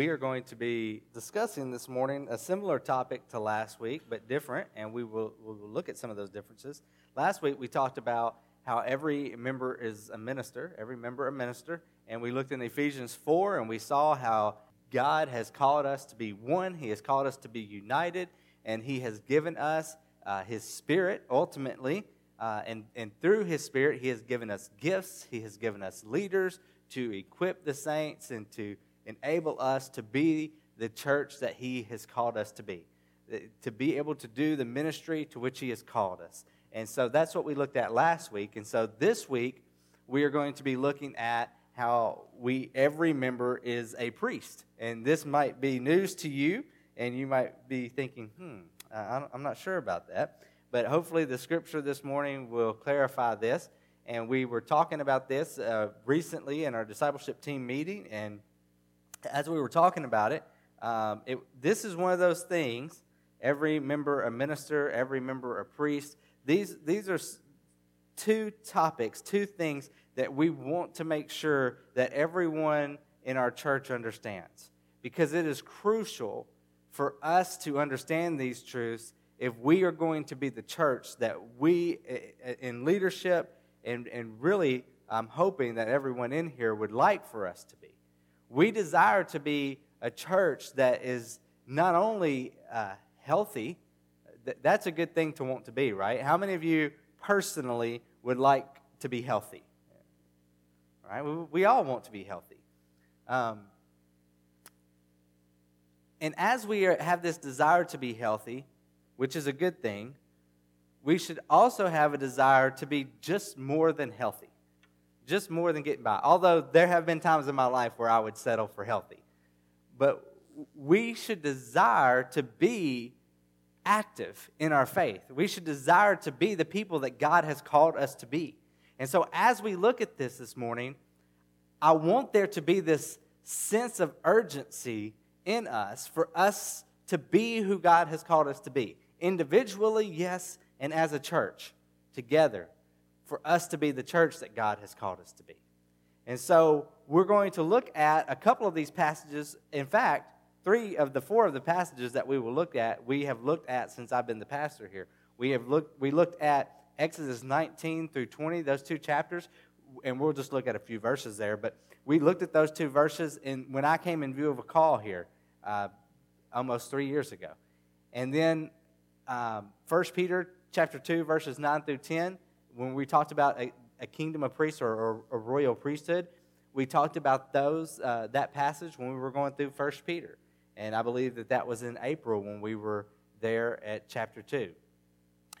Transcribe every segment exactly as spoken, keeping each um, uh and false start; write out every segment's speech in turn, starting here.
We are going to be discussing this morning a similar topic to last week, but different, and we will we'll look at some of those differences. Last week, we talked about how every member is a minister, every member a minister, and we looked in Ephesians four, and we saw how God has called us to be one, He has called us to be united, and He has given us uh, His Spirit, ultimately, uh, and, and through His Spirit, He has given us gifts, He has given us leaders to equip the saints and to enable us to be the church that He has called us to be, to be able to do the ministry to which He has called us. And so that's what we looked at last week. And so this week, we are going to be looking at how we, every member is a priest. And this might be news to you, and you might be thinking, hmm, I'm not sure about that. But hopefully the scripture this morning will clarify this. And we were talking about this uh, recently in our discipleship team meeting, and as we were talking about it, um, it, this is one of those things, every member a minister, every member a priest. These these are two topics, two things that we want to make sure that everyone in our church understands, because it is crucial for us to understand these truths if we are going to be the church that we, in leadership, and, and really I'm hoping that everyone in here would like for us to be. We desire to be a church that is not only uh, healthy, th- that's a good thing to want to be, right? How many of you personally would like to be healthy? Right? We, we all want to be healthy. Um, and as we are, have this desire to be healthy, which is a good thing, we should also have a desire to be just more than healthy. Just more than getting by. Although there have been times in my life where I would settle for healthy. But we should desire to be active in our faith. We should desire to be the people that God has called us to be. And so as we look at this this morning, I want there to be this sense of urgency in us for us to be who God has called us to be. Individually, yes, and as a church, together, for us to be the church that God has called us to be. And so we're going to look at a couple of these passages. In fact, three of the four of the passages that we will look at, we have looked at since I've been the pastor here. We have looked we looked at Exodus nineteen through twenty, those two chapters, and we'll just look at a few verses there. But we looked at those two verses in, when I came in view of a call here uh, almost three years ago. And then um, First Peter chapter two, verses nine through ten, when we talked about a, a kingdom of priests or, or a royal priesthood, we talked about those uh, that passage when we were going through First Peter. And I believe that that was in April when we were there at chapter two.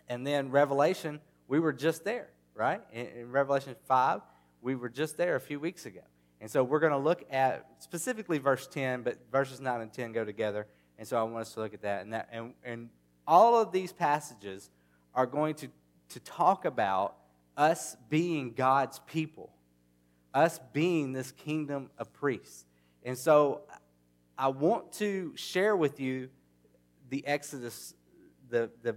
And then Revelation, we were just there, right? In, in Revelation five, we were just there a few weeks ago. And so we're going to look at specifically verse ten, but verses nine and ten go together. And so I want us to look at that. And, that, and, and all of these passages are going to to talk about us being God's people, us being this kingdom of priests. And so I want to share with you the Exodus, the, the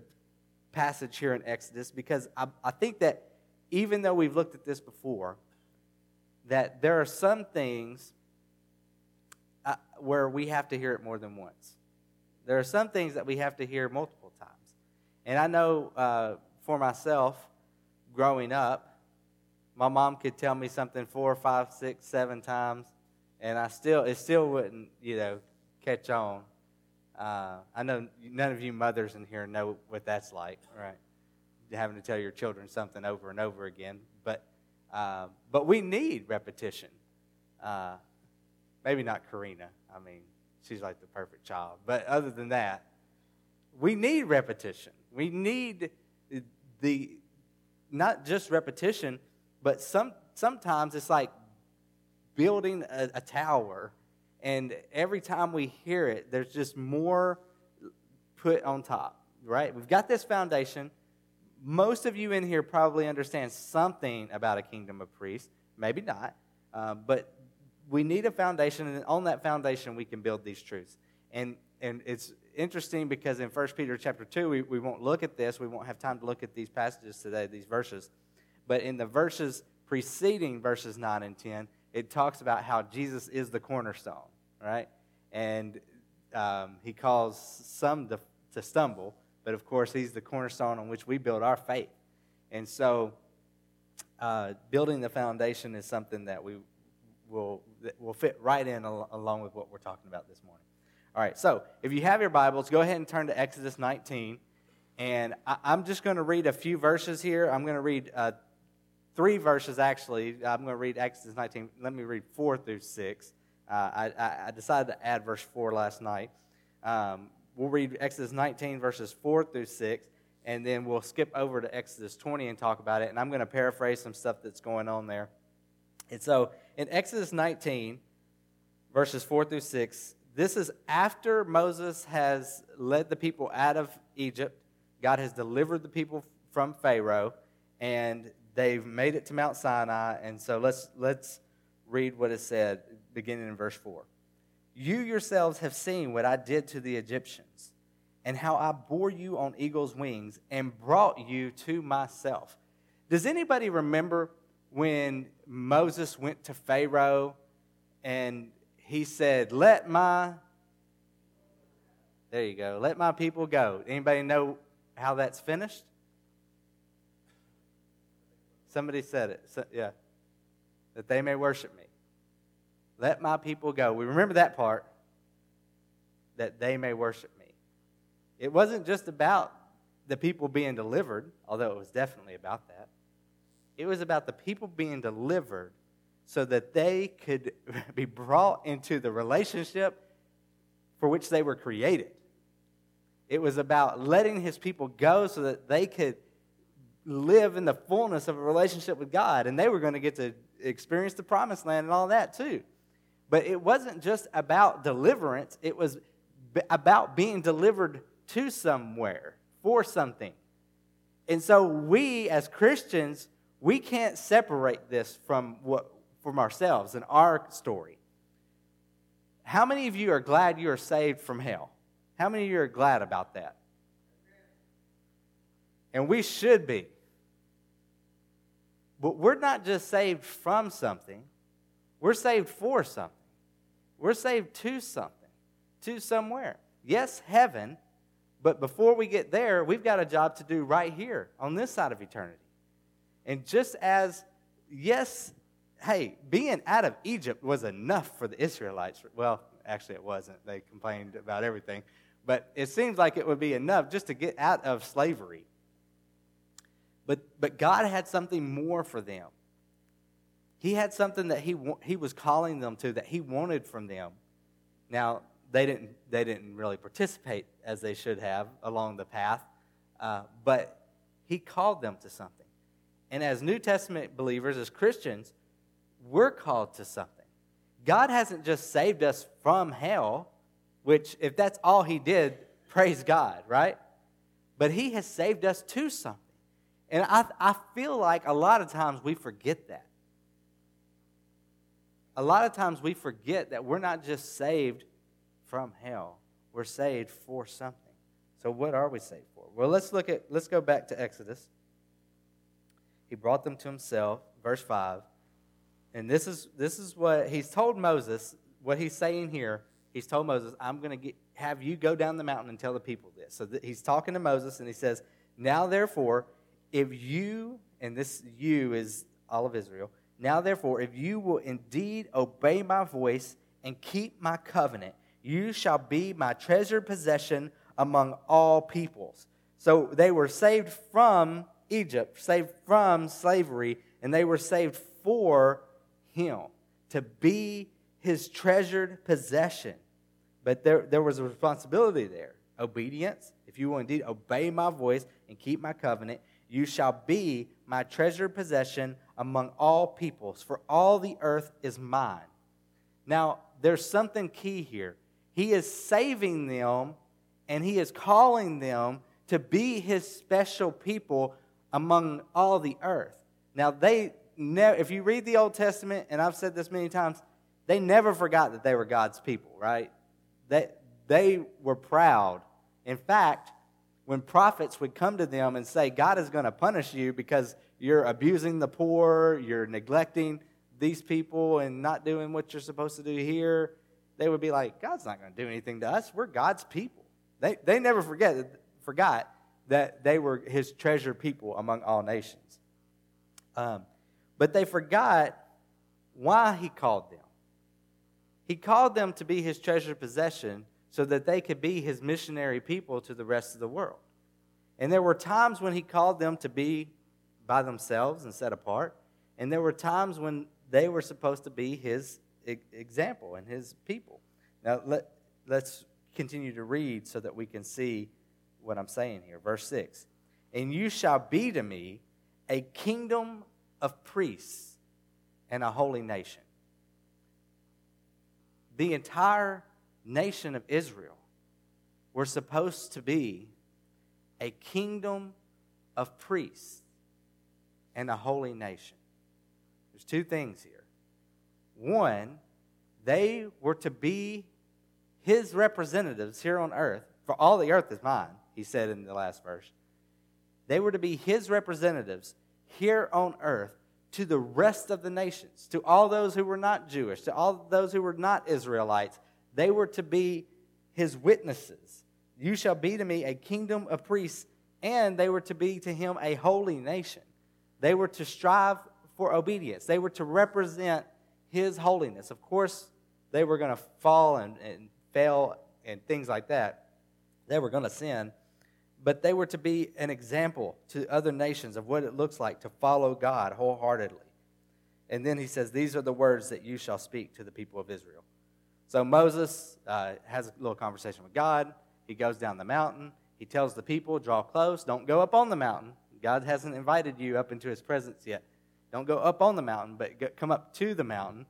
passage here in Exodus, because I, I think that even though we've looked at this before, that there are some things uh, where we have to hear it more than once. There are some things that we have to hear multiple times. And I know... Uh, For myself, growing up, my mom could tell me something four, five, six, seven times, and I still it still wouldn't, you know, catch on. Uh, I know none of you mothers in here know what that's like, right? Having to tell your children something over and over again, but uh, but we need repetition. Uh, maybe not Karina. I mean, she's like the perfect child. But other than that, we need repetition. We need The not just repetition, but some sometimes it's like building a, a tower, and every time we hear it, there's just more put on top, right? We've got this foundation. Most of you in here probably understand something about a kingdom of priests, maybe not, uh, but we need a foundation, and on that foundation we can build these truths. And and it's interesting because in First Peter chapter two, we, we won't look at this. We won't have time to look at these passages today, these verses. But in the verses preceding verses nine and ten, it talks about how Jesus is the cornerstone, right? and um, he calls some to, to stumble, but of course he's the cornerstone on which we build our faith. And so uh, building the foundation is something that we will that will fit right in al- along with what we're talking about this morning. All right, so if you have your Bibles, go ahead and turn to Exodus nineteen, and I, I'm just going to read a few verses here. I'm going to read uh, three verses, actually. I'm going to read Exodus nineteen. Let me read four through six. Uh, I, I decided to add verse four last night. Um, we'll read Exodus nineteen, verses four through six, and then we'll skip over to Exodus twenty and talk about it. And I'm going to paraphrase some stuff that's going on there. And so in Exodus nineteen, verses four through six, this is after Moses has led the people out of Egypt. God has delivered the people from Pharaoh, and they've made it to Mount Sinai. And so let's let's read what is said, beginning in verse four. You yourselves have seen what I did to the Egyptians, and how I bore you on eagle's wings and brought you to myself. Does anybody remember when Moses went to Pharaoh and he said, let my, there you go, let my people go? Anybody know how that's finished? Somebody said it, so, yeah, that they may worship me. Let my people go. We remember that part, that they may worship me. It wasn't just about the people being delivered, although it was definitely about that. It was about the people being delivered so that they could be brought into the relationship for which they were created. It was about letting his people go so that they could live in the fullness of a relationship with God, and they were going to get to experience the promised land and all that too. But it wasn't just about deliverance. It was about being delivered to somewhere, for something. And so we as Christians, we can't separate this from what from ourselves and our story. How many of you are glad you are saved from hell? How many of you are glad about that? And we should be. But we're not just saved from something. We're saved for something. We're saved to something, to somewhere. Yes, heaven. But before we get there, we've got a job to do right here on this side of eternity. And just as, yes, hey, being out of Egypt was enough for the Israelites. Well, actually it wasn't. They complained about everything. But it seems like it would be enough just to get out of slavery. But but God had something more for them. He had something that he he was calling them to, that he wanted from them. Now, They didn't they didn't really participate as they should have along the path, uh, but he called them to something. And as New Testament believers, as Christians, we're called to something. God hasn't just saved us from hell, which if that's all he did, praise God, right? But he has saved us to something. And I I feel like a lot of times we forget that. A lot of times we forget that we're not just saved from hell. We're saved for something. So what are we saved for? Well, let's look at, let's go back to Exodus. He brought them to himself, verse five. And this is this is what he's told Moses, what he's saying here. He's told Moses, I'm going to have you go down the mountain and tell the people this. So th- he's talking to Moses and he says, now therefore, if you, and this you is all of Israel, now therefore, if you will indeed obey my voice and keep my covenant, you shall be my treasured possession among all peoples. So they were saved from Egypt, saved from slavery, and they were saved for him, to be his treasured possession. But there, there was a responsibility there. Obedience. If you will indeed obey my voice and keep my covenant, you shall be my treasured possession among all peoples, for all the earth is mine. Now, there's something key here. He is saving them, and he is calling them to be his special people among all the earth. Now, they never, if you read the Old Testament, and I've said this many times, they never forgot that they were God's people, right? They, they were proud. In fact, when prophets would come to them and say, God is going to punish you because you're abusing the poor, you're neglecting these people and not doing what you're supposed to do here, they would be like, God's not going to do anything to us. We're God's people. They they never forget forgot that they were his treasured people among all nations. Um, but they forgot why he called them. He called them to be his treasured possession so that they could be his missionary people to the rest of the world. And there were times when he called them to be by themselves and set apart. And there were times when they were supposed to be his e- example and his people. Now, let, let's continue to read so that we can see what I'm saying here. Verse six, and you shall be to me a kingdom of priests and a holy nation. The entire nation of Israel were supposed to be a kingdom of priests and a holy nation. There's two things here. One, they were to be his representatives here on earth, for all the earth is mine, he said in the last verse. They were to be his representatives here on earth to the rest of the nations, to all those who were not Jewish, to all those who were not Israelites. They were to be his witnesses. You shall be to me a kingdom of priests, and they were to be to him a holy nation. They were to strive for obedience. They were to represent his holiness. Of course, they were going to fall and, and fail and things like that. They were going to sin. But they were to be an example to other nations of what it looks like to follow God wholeheartedly. And then he says, these are the words that you shall speak to the people of Israel. So Moses uh, has a little conversation with God. He goes down the mountain. He tells the people, draw close. Don't go up on the mountain. God hasn't invited you up into his presence yet. Don't go up on the mountain, but come up to the mountain.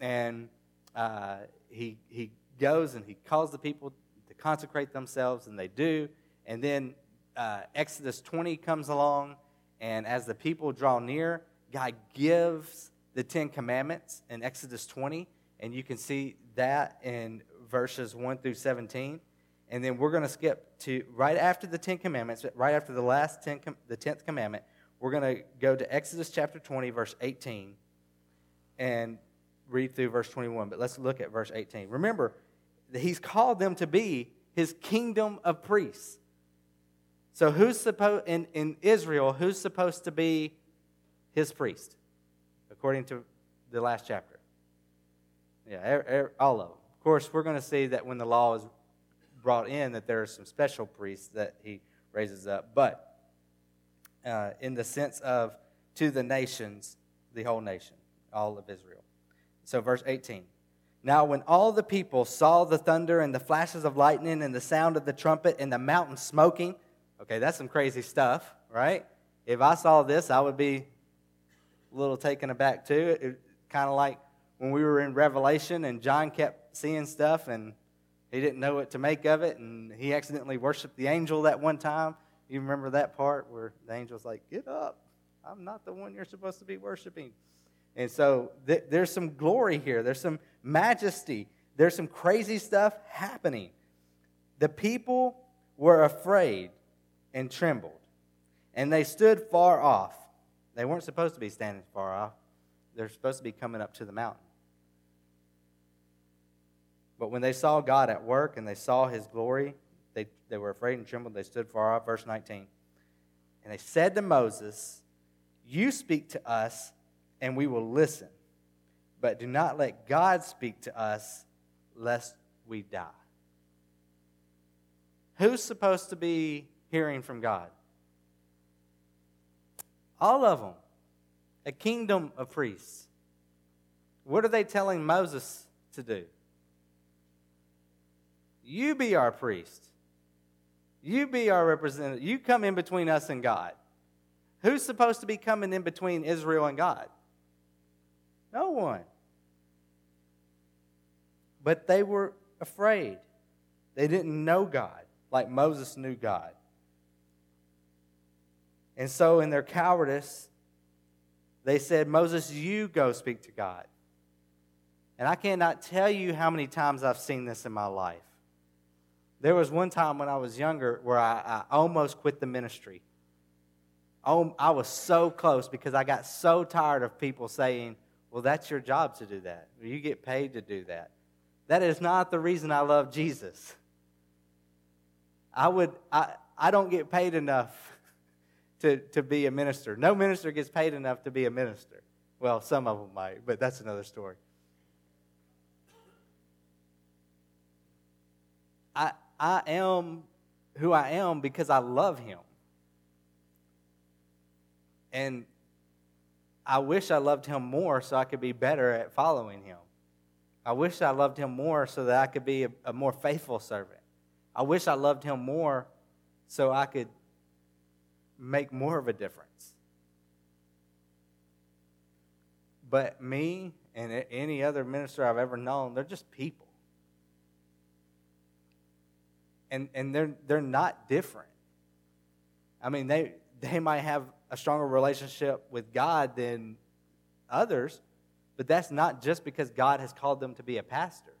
And uh, he, he goes and he calls the people to consecrate themselves, and they do. And then uh, Exodus twenty comes along, and as the people draw near, God gives the Ten Commandments in Exodus twenty, and you can see that in verses one through seventeen. And then we're going to skip to right after the Ten Commandments, right after the last ten, com- the tenth commandment, we're going to go to Exodus chapter twenty, verse eighteen, and read through verse twenty-one. But let's look at verse eighteen. Remember, he's called them to be his kingdom of priests. So who's supposed in, in Israel, who's supposed to be his priest, according to the last chapter? Yeah, er, er, all of them. Of course, we're going to see that when the law is brought in, that there are some special priests that he raises up. But uh, in the sense of to the nations, the whole nation, all of Israel. So verse eighteen. Now when all the people saw the thunder and the flashes of lightning and the sound of the trumpet and the mountain smoking... Okay, that's some crazy stuff, right? If I saw this, I would be a little taken aback too. It, it kind of like when we were in Revelation and John kept seeing stuff and he didn't know what to make of it, and he accidentally worshiped the angel that one time. You remember that part where the angel's like, get up. I'm not the one you're supposed to be worshiping. And so th- there's some glory here. There's some majesty. There's some crazy stuff happening. The people were afraid and trembled, and they stood far off. They weren't supposed to be standing far off. They're supposed to be coming up to the mountain. But when they saw God at work and they saw his glory, they, they were afraid and trembled. They stood far off. Verse nineteen. And they said to Moses, you speak to us and we will listen, but do not let God speak to us lest we die. Who's supposed to be hearing from God? All of them. A kingdom of priests. What are they telling Moses to do? You be our priest. You be our representative. You come in between us and God. Who's supposed to be coming in between Israel and God? No one. But they were afraid. They didn't know God like Moses knew God. And so in their cowardice, they said, Moses, you go speak to God. And I cannot tell you how many times I've seen this in my life. There was one time when I was younger where I, I almost quit the ministry. I was so close because I got so tired of people saying, well, that's your job to do that. You get paid to do that. That is not the reason I love Jesus. I would I, I don't get paid enough to, to be a minister. No minister gets paid enough to be a minister. Well, some of them might, but that's another story. I I am who I am because I love him. And I wish I loved him more so I could be better at following him. I wish I loved him more so that I could be a, a more faithful servant. I wish I loved him more so I could make more of a difference. But me and any other minister I've ever known, they're just people. And and they're they're not different. I mean, they they might have a stronger relationship with God than others, but that's not just because God has called them to be a pastor.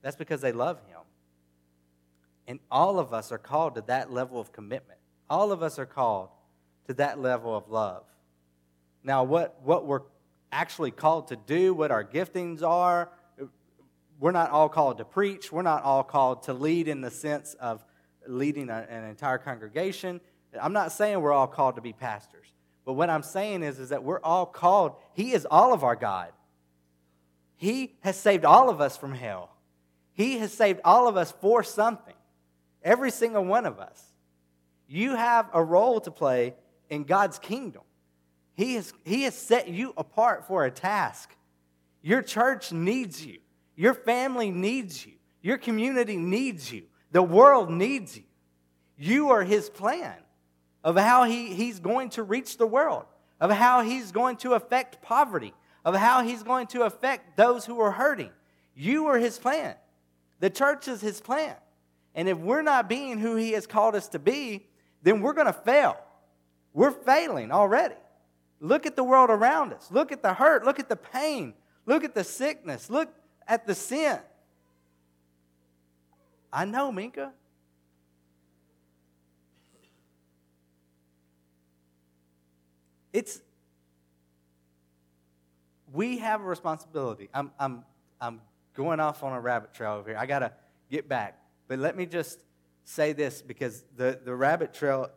That's because they love him. And all of us are called to that level of commitment. All of us are called to that level of love. Now, what, what we're actually called to do, what our giftings are, we're not all called to preach. We're not all called to lead in the sense of leading a, an entire congregation. I'm not saying we're all called to be pastors. But what I'm saying is, is that we're all called. He is all of our God. He has saved all of us from hell. He has saved all of us for something. Every single one of us. You have a role to play in God's kingdom. He has, he has set you apart for a task. Your church needs you. Your family needs you. Your community needs you. The world needs you. You are his plan of how he, he's going to reach the world, of how he's going to affect poverty, of how he's going to affect those who are hurting. You are his plan. The church is his plan. And if we're not being who he has called us to be, then we're going to fail. We're failing already. Look at the world around us. Look at the hurt. Look at the pain. Look at the sickness. Look at the sin. I know, Minka. It's, we have a responsibility. I'm, I'm, I'm going off on a rabbit trail over here. I got to get back. But let me just say this, because the, the rabbit trail,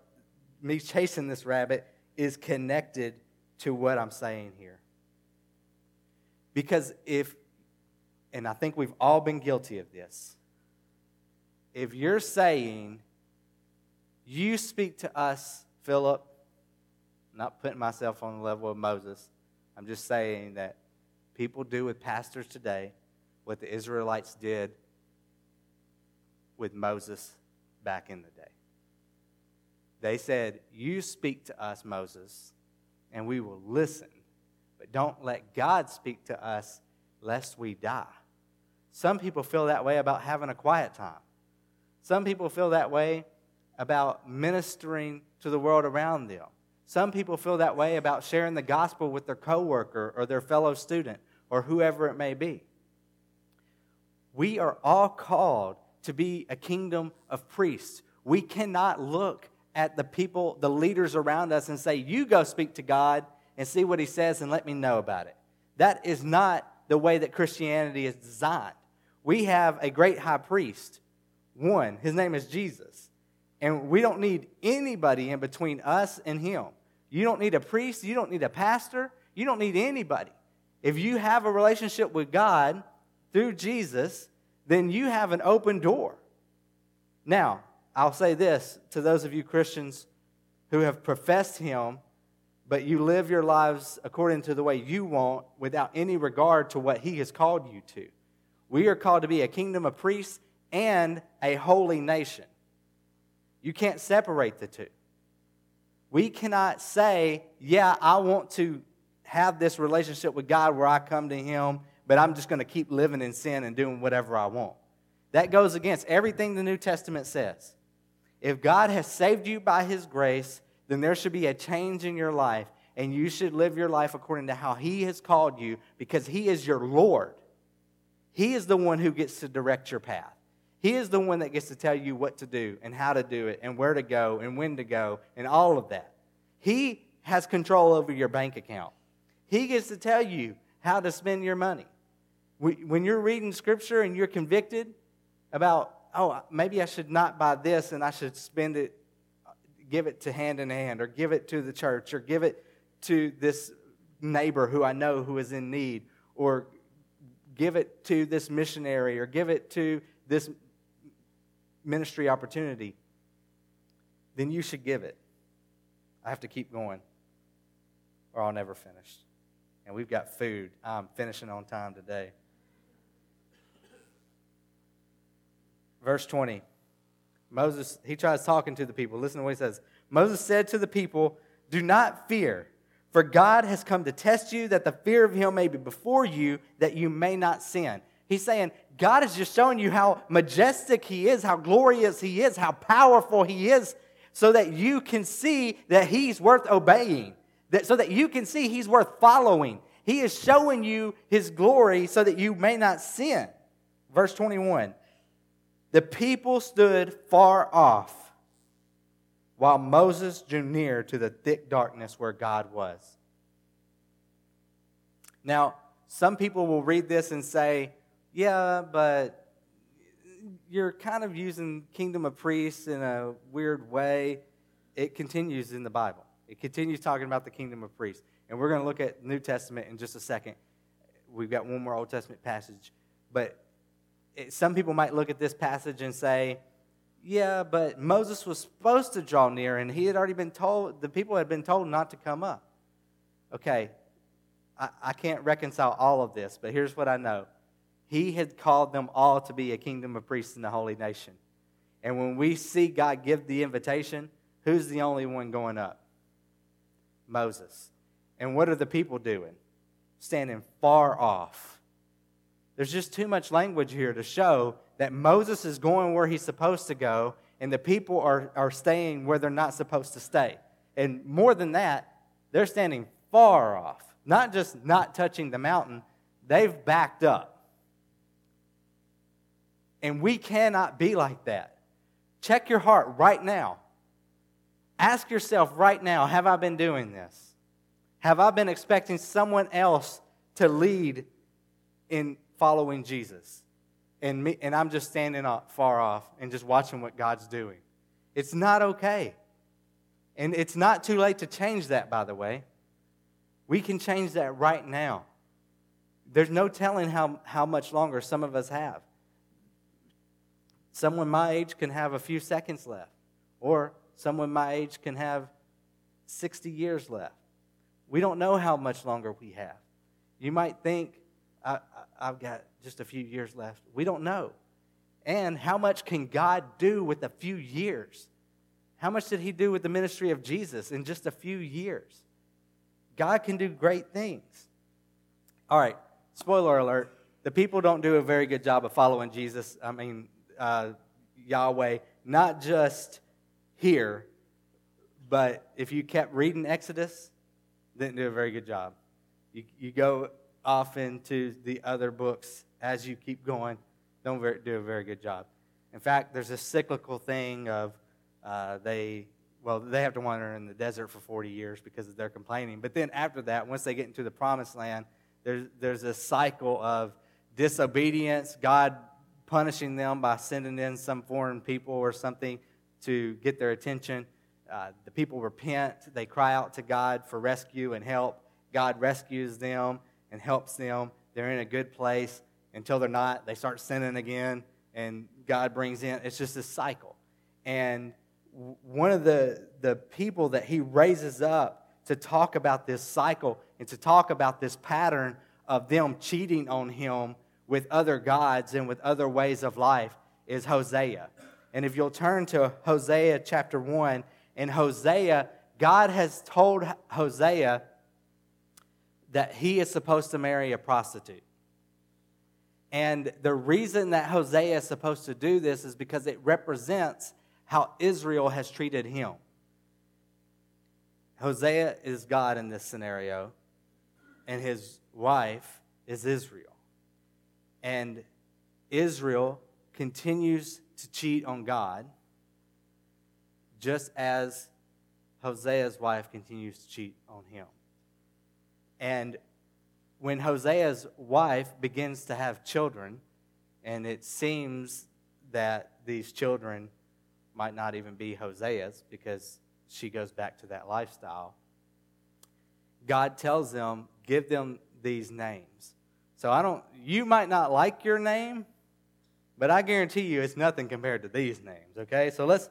me chasing this rabbit, is connected to what I'm saying here. Because if, and I think we've all been guilty of this, if you're saying, you speak to us, Philip, not putting myself on the level of Moses. I'm just saying that people do with pastors today what the Israelites did with Moses back in the day. They said, you speak to us, Moses, and we will listen. But don't let God speak to us lest we die. Some people feel that way about having a quiet time. Some people feel that way about ministering to the world around them. Some people feel that way about sharing the gospel with their coworker or their fellow student or whoever it may be. We are all called to be a kingdom of priests. We cannot look at the people, the leaders around us, and say, you go speak to God and see what he says and let me know about it. That is not the way that Christianity is designed. We have a great high priest, one. His name is Jesus. And we don't need anybody in between us and him. You don't need a priest. You don't need a pastor. You don't need anybody. If you have a relationship with God through Jesus, then you have an open door. Now, I'll say this to those of you Christians who have professed him, but you live your lives according to the way you want without any regard to what he has called you to. We are called to be a kingdom of priests and a holy nation. You can't separate the two. We cannot say, yeah, I want to have this relationship with God where I come to him, but I'm just going to keep living in sin and doing whatever I want. That goes against everything the New Testament says. If God has saved you by his grace, then there should be a change in your life, and you should live your life according to how he has called you, because he is your Lord. He is the one who gets to direct your path. He is the one that gets to tell you what to do and how to do it and where to go and when to go and all of that. He has control over your bank account. He gets to tell you how to spend your money. When you're reading Scripture and you're convicted about, oh, maybe I should not buy this and I should spend it, give it to Hand in Hand, or give it to the church, or give it to this neighbor who I know who is in need, or give it to this missionary, or give it to this ministry opportunity, then you should give it. I have to keep going, or I'll never finish. And we've got food. I'm finishing on time today. Verse twenty. Moses, he tries talking to the people. Listen to what he says. Moses said to the people, "Do not fear, for God has come to test you, that the fear of him may be before you, that you may not sin." He's saying, God is just showing you how majestic he is, how glorious he is, how powerful he is, so that you can see that he's worth obeying, that so that you can see he's worth following. He is showing you his glory so that you may not sin. Verse twenty-one, the people stood far off while Moses drew near to the thick darkness where God was. Now, some people will read this and say, yeah, but you're kind of using kingdom of priests in a weird way. It continues in the Bible. It continues talking about the kingdom of priests. And we're going to look at New Testament in just a second. We've got one more Old Testament passage. But it, some people might look at this passage and say, yeah, but Moses was supposed to draw near, and he had already been told, the people had been told not to come up. Okay, I, I can't reconcile all of this, but here's what I know. He had called them all to be a kingdom of priests in the holy nation. And when we see God give the invitation, who's the only one going up? Moses. And what are the people doing? Standing far off. There's just too much language here to show that Moses is going where he's supposed to go, and the people are, are staying where they're not supposed to stay. And more than that, they're standing far off. Not just not touching the mountain, they've backed up. And we cannot be like that. Check your heart right now. Ask yourself right now, have I been doing this? Have I been expecting someone else to lead in following Jesus? And me, and I'm just standing up far off and just watching what God's doing. It's not okay. And it's not too late to change that, by the way. We can change that right now. There's no telling how, how much longer some of us have. Someone my age can have a few seconds left, or someone my age can have sixty years left. We don't know how much longer we have. You might think, I, I, I've got just a few years left. We don't know. And how much can God do with a few years? How much did he do with the ministry of Jesus in just a few years? God can do great things. All right, spoiler alert. The people don't do a very good job of following Jesus. I mean, Uh, Yahweh, not just here, but if you kept reading Exodus, didn't do a very good job. You, you go off into the other books as you keep going, don't very, do a very good job. In fact, there's a cyclical thing of uh, they, well, they have to wander in the desert for forty years because of their complaining. But then after that, once they get into the promised land, there's, there's a cycle of disobedience, God punishing them by sending in some foreign people or something to get their attention. Uh, the people repent. They cry out to God for rescue and help. God rescues them and helps them. They're in a good place until they're not. They start sinning again, and God brings in. It's just this cycle. And one of the, the people that he raises up to talk about this cycle and to talk about this pattern of them cheating on him with other gods and with other ways of life is Hosea. And if you'll turn to Hosea chapter one, in Hosea, God has told Hosea that he is supposed to marry a prostitute. And the reason that Hosea is supposed to do this is because it represents how Israel has treated him. Hosea is God in this scenario, and his wife is Israel. And Israel continues to cheat on God, just as Hosea's wife continues to cheat on him. And when Hosea's wife begins to have children, and it seems that these children might not even be Hosea's because she goes back to that lifestyle, God tells them, give them these names. So I don't, you might not like your name, but I guarantee you it's nothing compared to these names, okay? So let's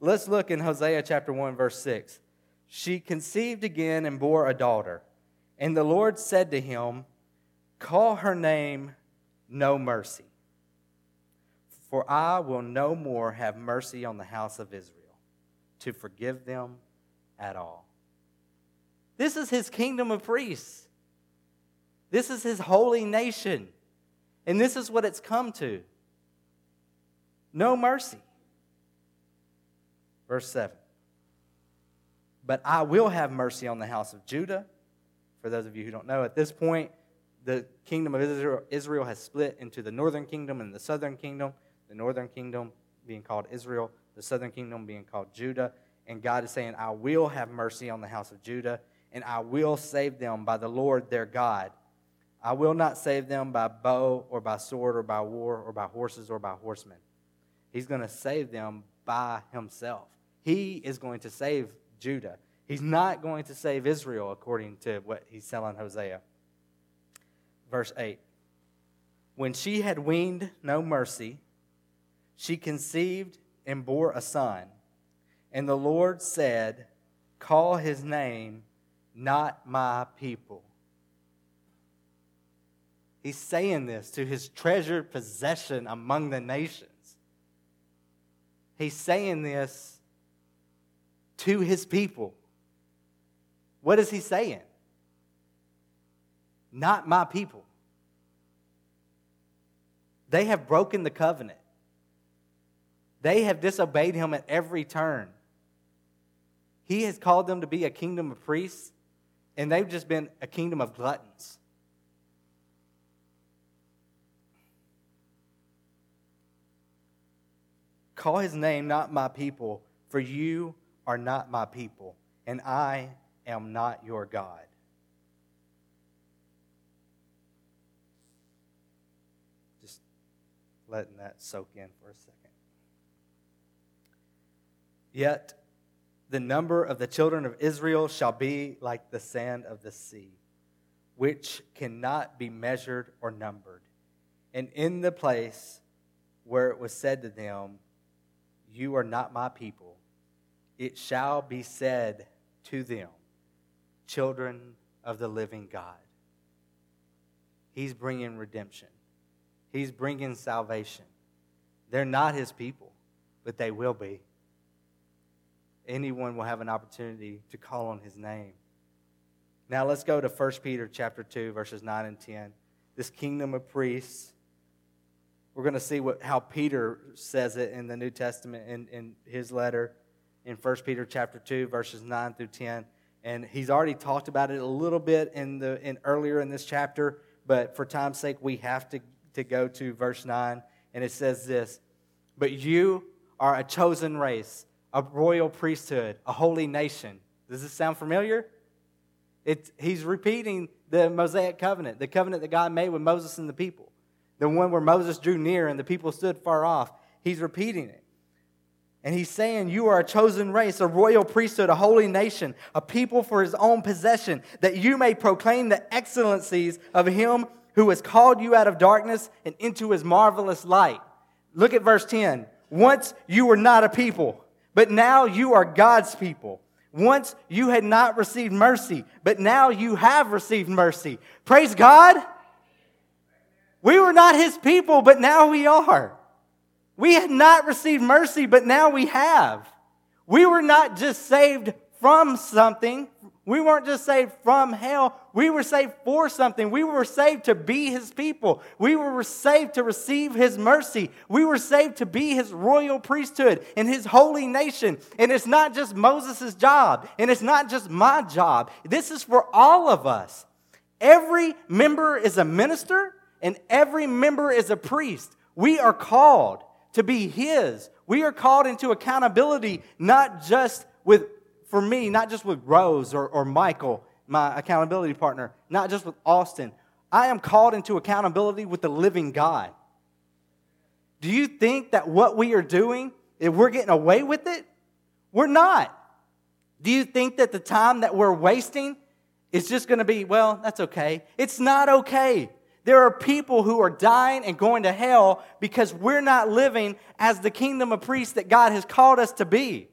let's look in Hosea chapter one, verse six. She conceived again and bore a daughter, and the Lord said to him, call her name No Mercy, for I will no more have mercy on the house of Israel to forgive them at all. This is his kingdom of priests. This is his holy nation. And this is what it's come to. No mercy. Verse seven. But I will have mercy on the house of Judah. For those of you who don't know, at this point, the kingdom of Israel, Israel has split into the northern kingdom and the southern kingdom. The northern kingdom being called Israel, the southern kingdom being called Judah. And God is saying, I will have mercy on the house of Judah, and I will save them by the Lord their God. I will not save them by bow or by sword or by war or by horses or by horsemen. He's going to save them by himself. He is going to save Judah. He's not going to save Israel according to what he's telling Hosea. Verse eight. When she had weaned No Mercy, she conceived and bore a son. And the Lord said, call his name Not My People. He's saying this to his treasured possession among the nations. He's saying this to his people. What is he saying? Not my people. They have broken the covenant. They have disobeyed him at every turn. He has called them to be a kingdom of priests, and they've just been a kingdom of gluttons. Call his name Not My People, for you are not my people, and I am not your God. Just letting that soak in for a second. Yet the number of the children of Israel shall be like the sand of the sea, which cannot be measured or numbered. And in the place where it was said to them, you are not my people, it shall be said to them, children of the living God. He's bringing redemption. He's bringing salvation. They're not his people, but they will be. Anyone will have an opportunity to call on his name. Now let's go to First Peter chapter two, verses nine and ten. This kingdom of priests. We're going to see what how Peter says it in the New Testament in, in his letter in First Peter chapter two, verses nine through ten. And he's already talked about it a little bit in the in earlier in this chapter, but for time's sake, we have to, to go to verse nine. And it says this, but you are a chosen race, a royal priesthood, a holy nation. Does this sound familiar? It's, he's repeating the Mosaic covenant, the covenant that God made with Moses and the people, the one where Moses drew near and the people stood far off. He's repeating it. And he's saying, you are a chosen race, a royal priesthood, a holy nation, a people for his own possession, that you may proclaim the excellencies of him who has called you out of darkness and into his marvelous light. Look at verse ten. Once you were not a people, but now you are God's people. Once you had not received mercy, but now you have received mercy. Praise God. We were not his people, but now we are. We had not received mercy, but now we have. We were not just saved from something. We weren't just saved from hell. We were saved for something. We were saved to be his people. We were saved to receive his mercy. We were saved to be his royal priesthood and his holy nation. And it's not just Moses' job. And it's not just my job. This is for all of us. Every member is a minister and every member is a priest. We are called to be his. We are called into accountability, not just with For me, not just with Rose or, or Michael, my accountability partner, not just with Austin, I am called into accountability with the living God. Do you think that what we are doing, if we're getting away with it? We're not. Do you think that the time that we're wasting is just going to be, well, that's okay? It's not okay. There are people who are dying and going to hell because we're not living as the kingdom of priests that God has called us to be.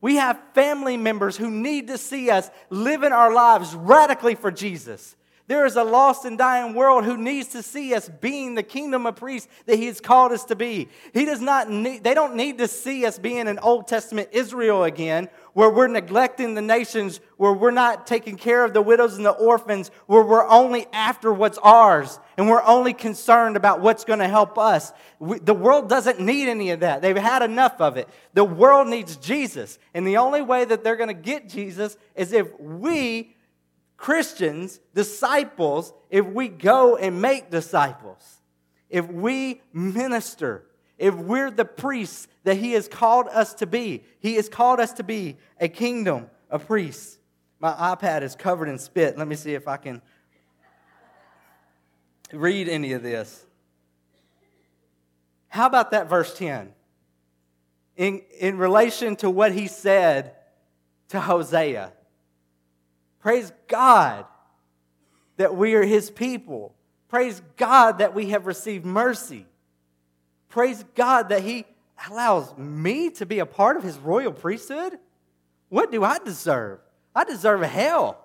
We have family members who need to see us living our lives radically for Jesus. There is a lost and dying world who needs to see us being the kingdom of priests that He has called us to be. He does not need, they don't need to see us being an Old Testament Israel again, where we're neglecting the nations, where we're not taking care of the widows and the orphans, where we're only after what's ours, and we're only concerned about what's going to help us. We, the world doesn't need any of that. They've had enough of it. The world needs Jesus, and the only way that they're going to get Jesus is if we Christians, disciples, if we go and make disciples, if we minister, if we're the priests that He has called us to be. He has called us to be a kingdom of priests. My iPad is covered in spit. Let me see if I can read any of this. How about that verse ten? In, in relation to what He said to Hosea. Praise God that we are His people. Praise God that we have received mercy. Praise God that He allows me to be a part of His royal priesthood. What do I deserve? I deserve hell.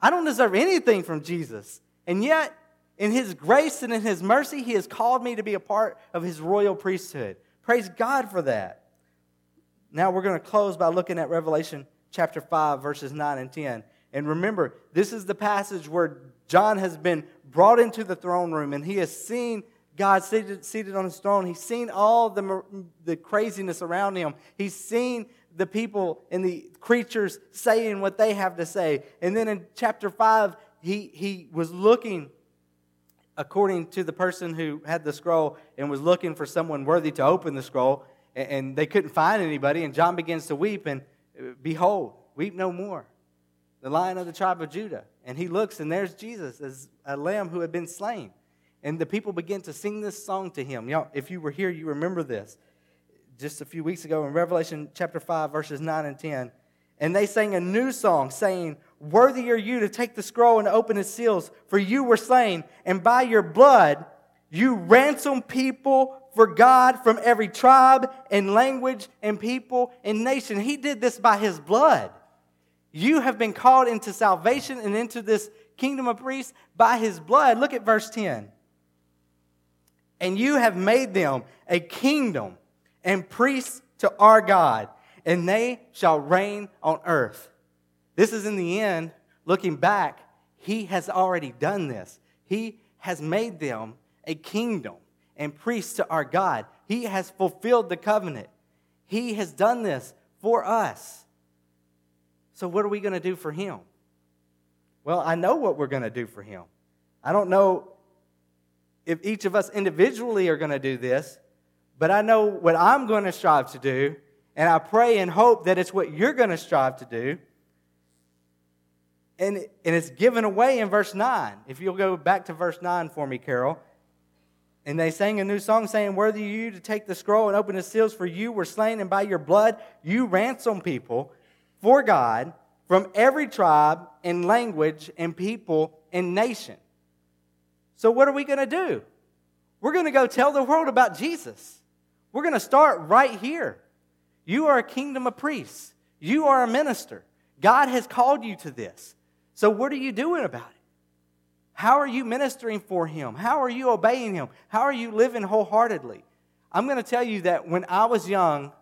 I don't deserve anything from Jesus. And yet, in His grace and in His mercy, He has called me to be a part of His royal priesthood. Praise God for that. Now we're going to close by looking at Revelation chapter five, verses nine and ten. And remember, this is the passage where John has been brought into the throne room and he has seen God seated, seated on His throne. He's seen all the, the craziness around him. He's seen the people and the creatures saying what they have to say. And then in chapter five, he, he was looking, according to the person who had the scroll, and was looking for someone worthy to open the scroll. And, and they couldn't find anybody. And John begins to weep and, behold, weep no more, the Lion of the tribe of Judah. And he looks, and there's Jesus as a lamb who had been slain. And the people begin to sing this song to Him. Y'all, if you were here, you remember this. Just a few weeks ago in Revelation chapter five, verses nine and ten. And they sang a new song, saying, worthy are You to take the scroll and open its seals, for You were slain, and by Your blood You ransomed people for God from every tribe and language and people and nation. He did this by His blood. You have been called into salvation and into this kingdom of priests by His blood. Look at verse ten. And you have made them a kingdom and priests to our God, and they shall reign on earth. This is in the end, looking back, He has already done this. He has made them a kingdom and priests to our God. He has fulfilled the covenant. He has done this for us. So what are we going to do for Him? Well, I know what we're going to do for Him. I don't know if each of us individually are going to do this, but I know what I'm going to strive to do, and I pray and hope that it's what you're going to strive to do. And, and it's given away in verse nine. If you'll go back to verse nine for me, Carol. And they sang a new song saying, worthy are You to take the scroll and open its seals, for You were slain, and by Your blood You ransomed people for God from every tribe and language and people and nation. So what are we going to do? We're going to go tell the world about Jesus. We're going to start right here. You are a kingdom of priests. You are a minister. God has called you to this. So what are you doing about it? How are you ministering for Him? How are you obeying Him? How are you living wholeheartedly? I'm going to tell you that when I was young,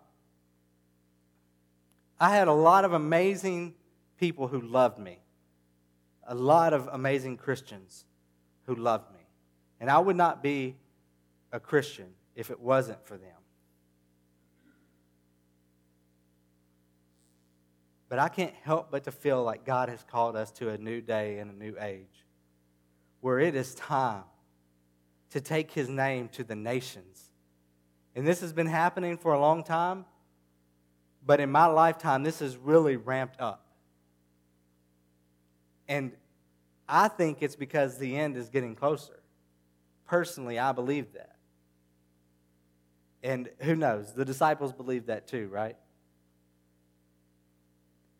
I had a lot of amazing people who loved me. A lot of amazing Christians who loved me. And I would not be a Christian if it wasn't for them. But I can't help but to feel like God has called us to a new day and a new age, where it is time to take His name to the nations. And this has been happening for a long time, but in my lifetime, this is really ramped up. And I think it's because the end is getting closer. Personally, I believe that. And who knows? The disciples believed that too, right?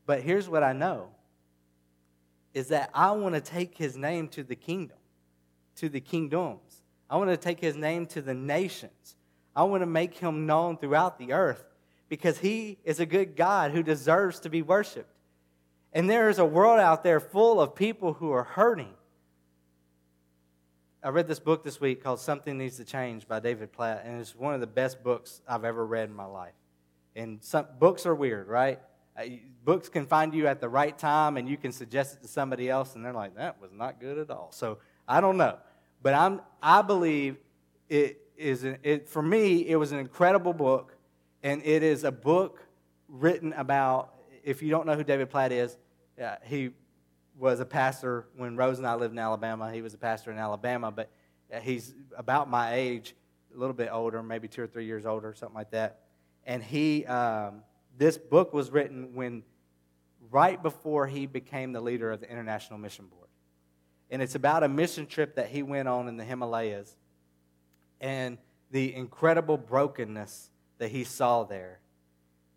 But here's what I know, is that I want to take his name to the kingdom, to the kingdoms. I want to take his name to the nations. I want to make him known throughout the earth, because he is a good God who deserves to be worshipped. And there is a world out there full of people who are hurting. I read this book this week called Something Needs to Change by David Platt, and it's one of the best books I've ever read in my life. And some books are weird, right? Books can find you at the right time, and you can suggest it to somebody else, and they're like, that was not good at all. So I don't know. But I'm, I believe it is, an, it, for me, it was an incredible book, and it is a book written about, if you don't know who David Platt is, uh, he was a pastor when Rose and I lived in Alabama. He was a pastor in Alabama, but he's about my age, a little bit older, maybe two or three years older, something like that. And he, um, this book was written when, right before he became the leader of the International Mission Board. And it's about a mission trip that he went on in the Himalayas and the incredible brokenness that he saw there,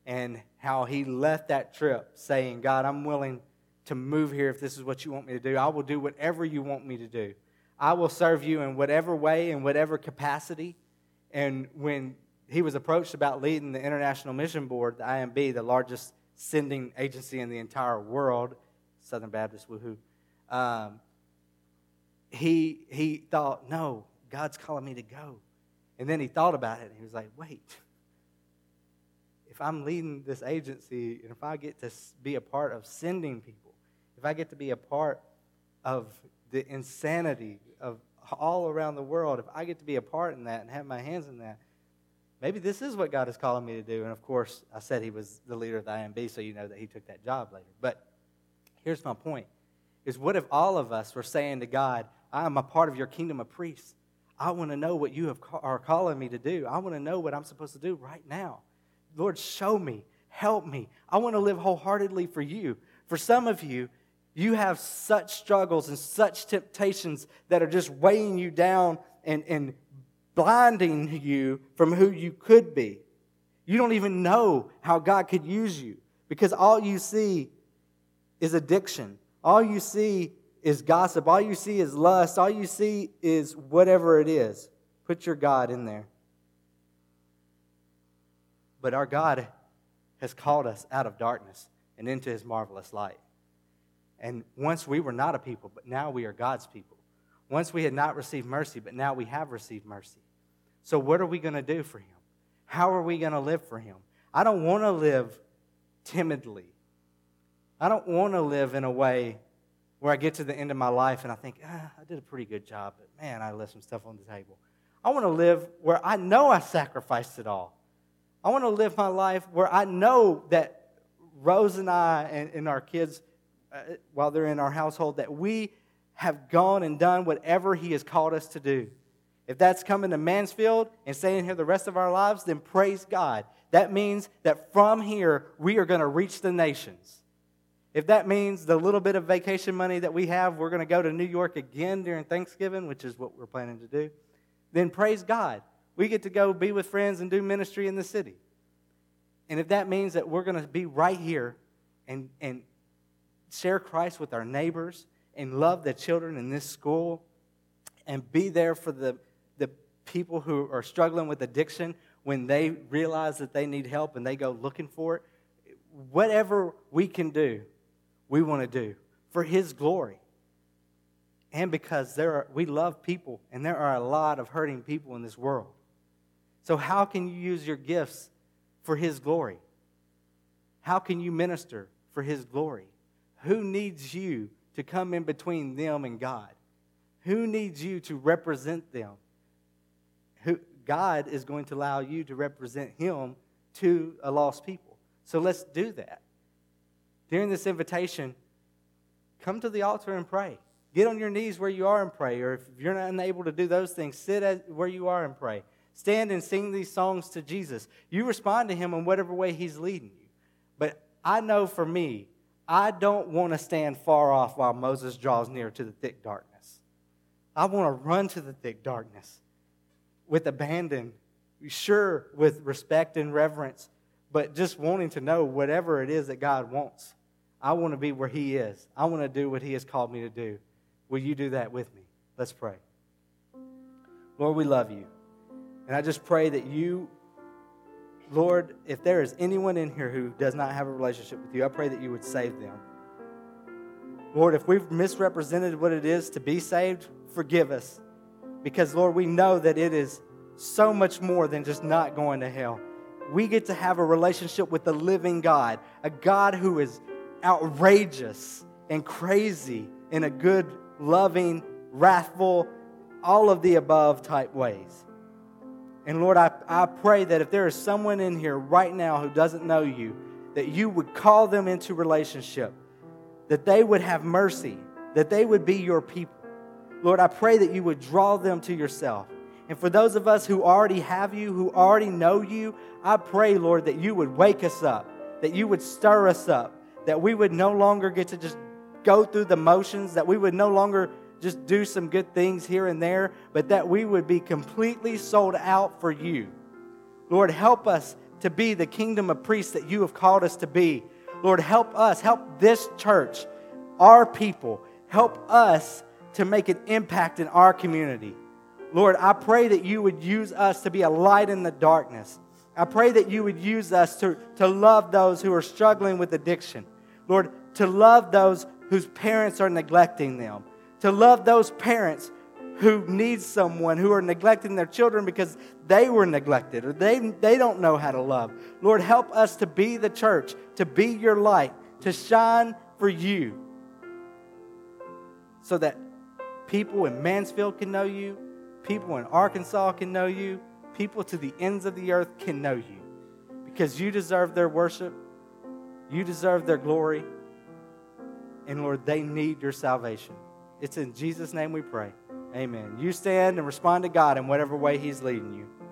and how he left that trip saying, God, I'm willing to move here if this is what you want me to do. I will do whatever you want me to do. I will serve you in whatever way, in whatever capacity. And when he was approached about leading the International Mission Board, the I M B, the largest sending agency in the entire world, Southern Baptist, woohoo, um, he, he thought, no, God's calling me to go. And then he thought about it, and he was like, wait. If I'm leading this agency, and if I get to be a part of sending people, if I get to be a part of the insanity of all around the world, if I get to be a part in that and have my hands in that, maybe this is what God is calling me to do. And, of course, I said he was the leader of the I M B, so you know that he took that job later. But here's my point, is what if all of us were saying to God, I am a part of your kingdom of priests. I want to know what you have ca- are calling me to do. I want to know what I'm supposed to do right now. Lord, show me, help me. I want to live wholeheartedly for you. For some of you, you have such struggles and such temptations that are just weighing you down and, and blinding you from who you could be. You don't even know how God could use you, because all you see is addiction. All you see is gossip. All you see is lust. All you see is whatever it is. Put your God in there. But our God has called us out of darkness and into his marvelous light. And once we were not a people, but now we are God's people. Once we had not received mercy, but now we have received mercy. So what are we going to do for him? How are we going to live for him? I don't want to live timidly. I don't want to live in a way where I get to the end of my life and I think, ah, I did a pretty good job, but man, I left some stuff on the table. I want to live where I know I sacrificed it all. I want to live my life where I know that Rose and I and, and our kids, uh, while they're in our household, that we have gone and done whatever he has called us to do. If that's coming to Mansfield and staying here the rest of our lives, then praise God. That means that from here, we are going to reach the nations. If that means the little bit of vacation money that we have, we're going to go to New York again during Thanksgiving, which is what we're planning to do, then praise God. We get to go be with friends and do ministry in the city. And if that means that we're going to be right here and, and share Christ with our neighbors and love the children in this school and be there for the, the people who are struggling with addiction when they realize that they need help and they go looking for it, whatever we can do, we want to do for his glory. And because there are, we love people, and there are a lot of hurting people in this world. So how can you use your gifts for his glory? How can you minister for his glory? Who needs you to come in between them and God? Who needs you to represent them? Who, God is going to allow you to represent him to a lost people. So let's do that. During this invitation, come to the altar and pray. Get on your knees where you are and pray. Or if you're not unable to do those things, sit at where you are and pray. Stand and sing these songs to Jesus. You respond to him in whatever way he's leading you. But I know for me, I don't want to stand far off while Moses draws near to the thick darkness. I want to run to the thick darkness with abandon, sure, with respect and reverence, but just wanting to know whatever it is that God wants. I want to be where He is. I want to do what He has called me to do. Will you do that with me? Let's pray. Lord, we love you. And I just pray that you, Lord, if there is anyone in here who does not have a relationship with you, I pray that you would save them. Lord, if we've misrepresented what it is to be saved, forgive us. Because, Lord, we know that it is so much more than just not going to hell. We get to have a relationship with the living God, a God who is outrageous and crazy in a good, loving, wrathful, all of the above type ways. And Lord, I, I pray that if there is someone in here right now who doesn't know you, that you would call them into relationship, that they would have mercy, that they would be your people. Lord, I pray that you would draw them to yourself. And for those of us who already have you, who already know you, I pray, Lord, that you would wake us up, that you would stir us up, that we would no longer get to just go through the motions, that we would no longer just do some good things here and there, but that we would be completely sold out for you. Lord, help us to be the kingdom of priests that you have called us to be. Lord, help us, help this church, our people, help us to make an impact in our community. Lord, I pray that you would use us to be a light in the darkness. I pray that you would use us to, to love those who are struggling with addiction. Lord, to love those whose parents are neglecting them. To love those parents who need someone, who are neglecting their children because they were neglected or they, they don't know how to love. Lord, help us to be the church, to be your light, to shine for you so that people in Mansfield can know you, people in Arkansas can know you, people to the ends of the earth can know you because you deserve their worship, you deserve their glory, and Lord, they need your salvation. It's in Jesus' name we pray. Amen. You stand and respond to God in whatever way He's leading you.